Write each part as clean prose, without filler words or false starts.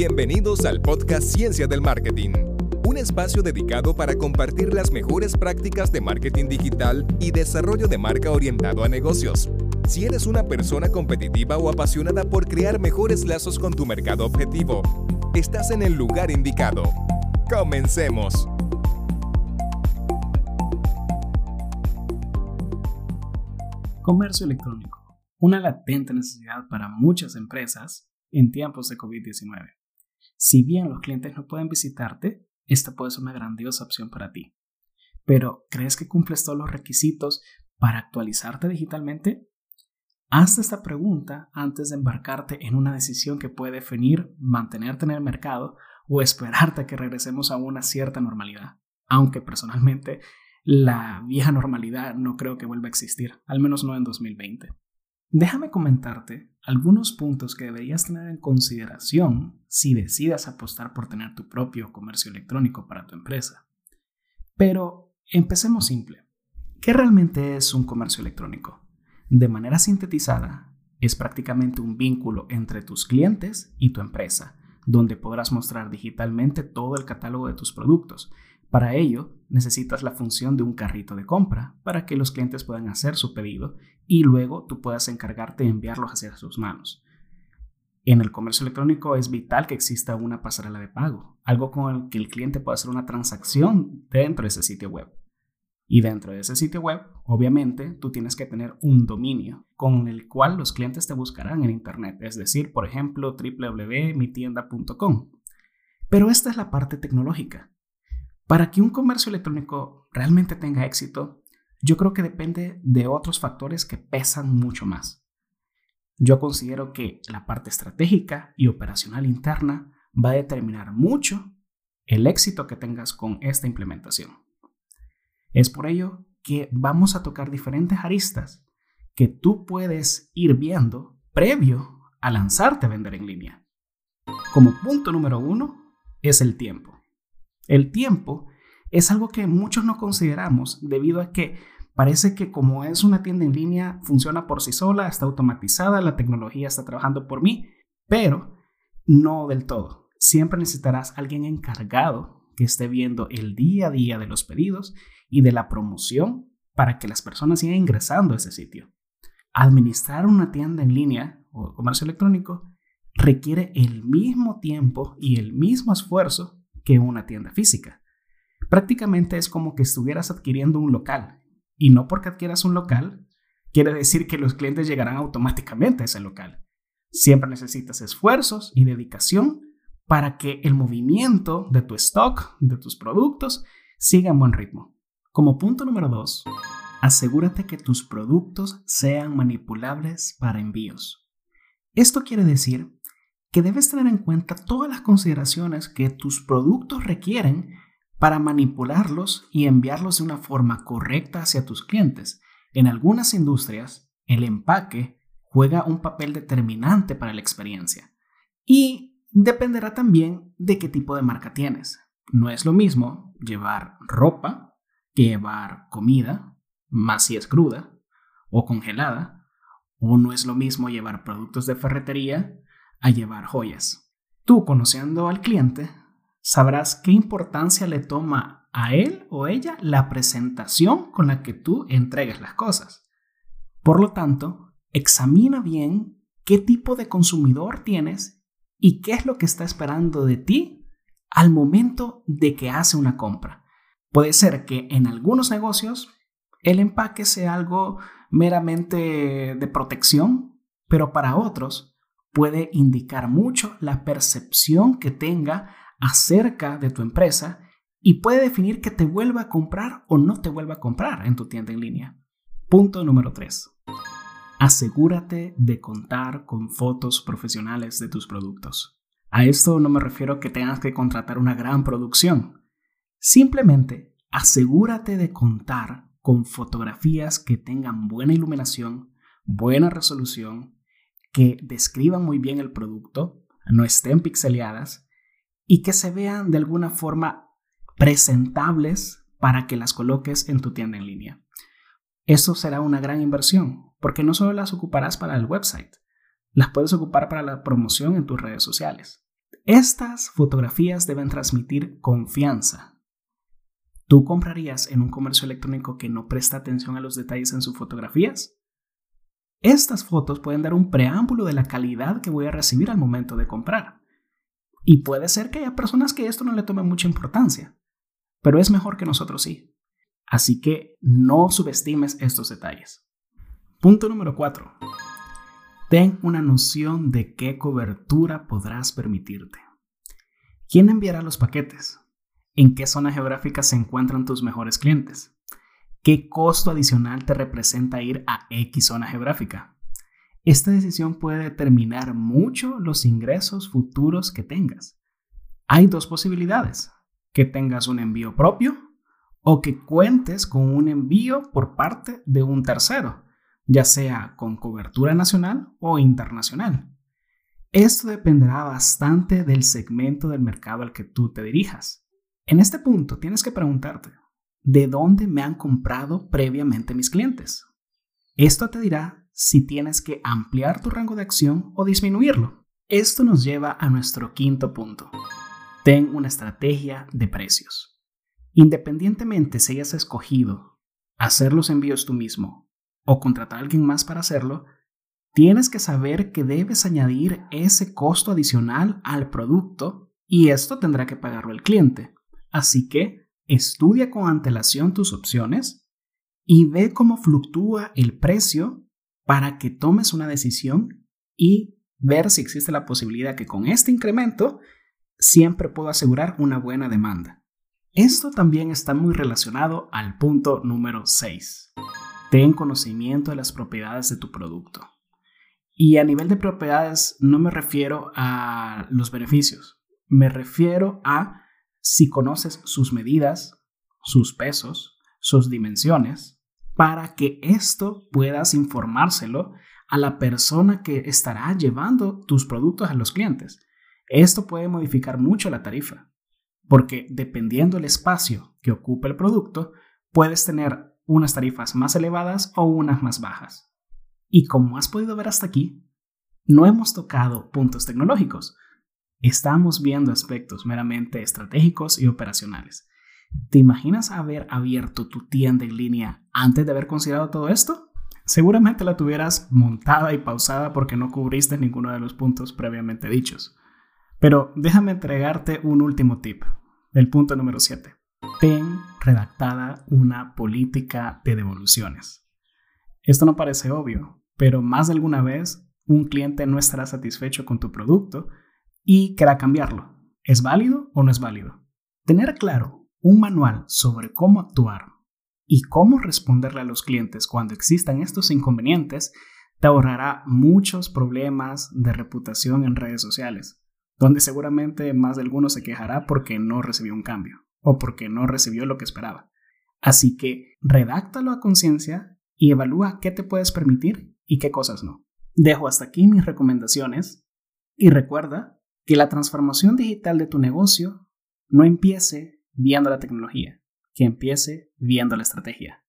Bienvenidos al podcast Ciencia del Marketing, un espacio dedicado para compartir las mejores prácticas de marketing digital y desarrollo de marca orientado a negocios. Si eres una persona competitiva o apasionada por crear mejores lazos con tu mercado objetivo, estás en el lugar indicado. ¡Comencemos! Comercio electrónico, una latente necesidad para muchas empresas en tiempos de COVID-19. Si bien los clientes no pueden visitarte, esta puede ser una grandiosa opción para ti. Pero, ¿crees que cumples todos los requisitos para actualizarte digitalmente? Hazte esta pregunta antes de embarcarte en una decisión que puede definir mantenerte en el mercado o esperarte a que regresemos a una cierta normalidad. Aunque personalmente, la vieja normalidad no creo que vuelva a existir, al menos no en 2020. Déjame comentarte algunos puntos que deberías tener en consideración si decidas apostar por tener tu propio comercio electrónico para tu empresa. Pero empecemos simple. ¿Qué realmente es un comercio electrónico? De manera sintetizada, es prácticamente un vínculo entre tus clientes y tu empresa, donde podrás mostrar digitalmente todo el catálogo de tus productos. Para ello, necesitas la función de un carrito de compra para que los clientes puedan hacer su pedido y luego tú puedas encargarte de enviarlos hacia sus manos. En el comercio electrónico es vital que exista una pasarela de pago, algo con el que el cliente pueda hacer una transacción dentro de ese sitio web. Y dentro de ese sitio web, obviamente, tú tienes que tener un dominio con el cual los clientes te buscarán en internet, es decir, por ejemplo, www.mitienda.com. Pero esta es la parte tecnológica. Para que un comercio electrónico realmente tenga éxito, yo creo que depende de otros factores que pesan mucho más. Yo considero que la parte estratégica y operacional interna va a determinar mucho el éxito que tengas con esta implementación. Es por ello que vamos a tocar diferentes aristas que tú puedes ir viendo previo a lanzarte a vender en línea. Como punto número 1 es el tiempo. El tiempo es algo que muchos no consideramos debido a que parece que como es una tienda en línea, funciona por sí sola, está automatizada, la tecnología está trabajando por mí, pero no del todo. Siempre necesitarás a alguien encargado que esté viendo el día a día de los pedidos y de la promoción para que las personas sigan ingresando a ese sitio. Administrar una tienda en línea o comercio electrónico requiere el mismo tiempo y el mismo esfuerzo que una tienda física. Prácticamente es como que estuvieras adquiriendo un local, y no porque adquieras un local quiere decir que los clientes llegarán automáticamente a ese local. Siempre necesitas esfuerzos y dedicación para que el movimiento de tu stock, de tus productos, siga en buen ritmo. Como punto número 2, asegúrate que tus productos sean manipulables para envíos. Esto quiere decir que debes tener en cuenta todas las consideraciones que tus productos requieren para manipularlos y enviarlos de una forma correcta hacia tus clientes. En algunas industrias, el empaque juega un papel determinante para la experiencia y dependerá también de qué tipo de marca tienes. No es lo mismo llevar ropa que llevar comida, más si es cruda o congelada, o no es lo mismo llevar productos de ferretería a llevar joyas. Tú, conociendo al cliente, sabrás qué importancia le toma a él o ella la presentación con la que tú entregues las cosas. Por lo tanto, examina bien qué tipo de consumidor tienes y qué es lo que está esperando de ti al momento de que hace una compra. Puede ser que en algunos negocios el empaque sea algo meramente de protección, pero para otros puede indicar mucho la percepción que tenga acerca de tu empresa y puede definir que te vuelva a comprar o no te vuelva a comprar en tu tienda en línea. Punto número 3. Asegúrate de contar con fotos profesionales de tus productos. A esto no me refiero a que tengas que contratar una gran producción. Simplemente asegúrate de contar con fotografías que tengan buena iluminación, buena resolución, que describan muy bien el producto, no estén pixeleadas y que se vean de alguna forma presentables para que las coloques en tu tienda en línea. Esto será una gran inversión porque no solo las ocuparás para el website, las puedes ocupar para la promoción en tus redes sociales. Estas fotografías deben transmitir confianza. ¿Tú comprarías en un comercio electrónico que no presta atención a los detalles en sus fotografías? Estas fotos pueden dar un preámbulo de la calidad que voy a recibir al momento de comprar. Y puede ser que haya personas que esto no le tome mucha importancia, pero es mejor que nosotros sí. Así que no subestimes estos detalles. Punto número 4. Ten una noción de qué cobertura podrás permitirte. ¿Quién enviará los paquetes? ¿En qué zona geográfica se encuentran tus mejores clientes? ¿Qué costo adicional te representa ir a X zona geográfica? Esta decisión puede determinar mucho los ingresos futuros que tengas. Hay dos posibilidades: que tengas un envío propio o que cuentes con un envío por parte de un tercero, ya sea con cobertura nacional o internacional. Esto dependerá bastante del segmento del mercado al que tú te dirijas. En este punto tienes que preguntarte: ¿de dónde me han comprado previamente mis clientes? Esto te dirá si tienes que ampliar tu rango de acción o disminuirlo. Esto nos lleva a nuestro quinto punto. Ten una estrategia de precios. Independientemente si hayas escogido hacer los envíos tú mismo o contratar a alguien más para hacerlo, tienes que saber que debes añadir ese costo adicional al producto y esto tendrá que pagarlo el cliente. Así que estudia con antelación tus opciones y ve cómo fluctúa el precio para que tomes una decisión y ver si existe la posibilidad que con este incremento siempre puedo asegurar una buena demanda. Esto también está muy relacionado al punto número 6. Ten conocimiento de las propiedades de tu producto. Y a nivel de propiedades no me refiero a los beneficios, me refiero a si conoces sus medidas, sus pesos, sus dimensiones, para que esto puedas informárselo a la persona que estará llevando tus productos a los clientes. Esto puede modificar mucho la tarifa, porque dependiendo del espacio que ocupe el producto, puedes tener unas tarifas más elevadas o unas más bajas. Y como has podido ver hasta aquí, no hemos tocado puntos tecnológicos. Estamos viendo aspectos meramente estratégicos y operacionales. ¿Te imaginas haber abierto tu tienda en línea antes de haber considerado todo esto? Seguramente la tuvieras montada y pausada porque no cubriste ninguno de los puntos previamente dichos. Pero déjame entregarte un último tip, el punto número 7. Ten redactada una política de devoluciones. Esto no parece obvio, pero más de alguna vez un cliente no estará satisfecho con tu producto y querrá cambiarlo. ¿Es válido o no es válido? Tener claro un manual sobre cómo actuar y cómo responderle a los clientes cuando existan estos inconvenientes te ahorrará muchos problemas de reputación en redes sociales, donde seguramente más de alguno se quejará porque no recibió un cambio o porque no recibió lo que esperaba. Así que redáctalo a conciencia y evalúa qué te puedes permitir y qué cosas no. Dejo hasta aquí mis recomendaciones y recuerda que la transformación digital de tu negocio no empiece viendo la tecnología, que empiece viendo la estrategia.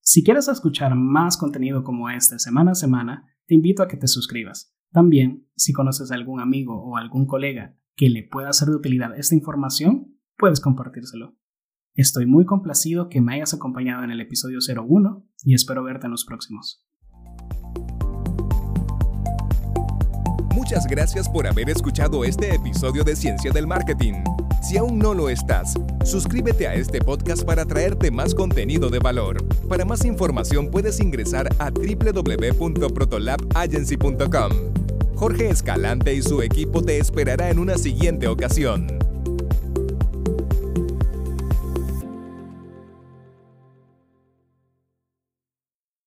Si quieres escuchar más contenido como este semana a semana, te invito a que te suscribas. También, si conoces a algún amigo o algún colega que le pueda ser de utilidad esta información, puedes compartírselo. Estoy muy complacido que me hayas acompañado en el episodio 01 y espero verte en los próximos. Muchas gracias por haber escuchado este episodio de Ciencia del Marketing. Si aún no lo estás, suscríbete a este podcast para traerte más contenido de valor. Para más información puedes ingresar a www.protolabagency.com. Jorge Escalante y su equipo te esperará en una siguiente ocasión.